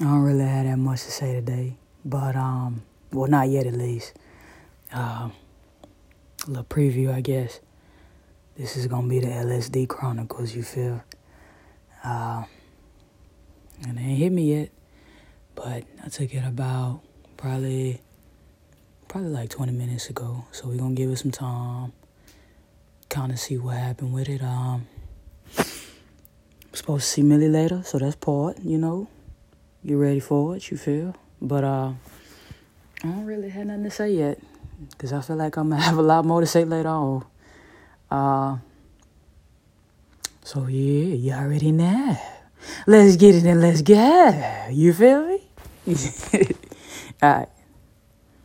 I don't really have that much to say today, but, well, not yet at least. A little preview, I guess. This is gonna be the LSD Chronicles, you feel? And it ain't hit me yet, but I took it about probably like 20 minutes ago, so we're gonna give it some time, kind of see what happened with it. I'm supposed to see Millie later, so that's part, you know. Get ready for it, you feel? But I don't really have nothing to say yet, because I feel like I'm gonna have a lot more to say later on. So yeah, you already know. Let's get it and let's go. You feel me? All right.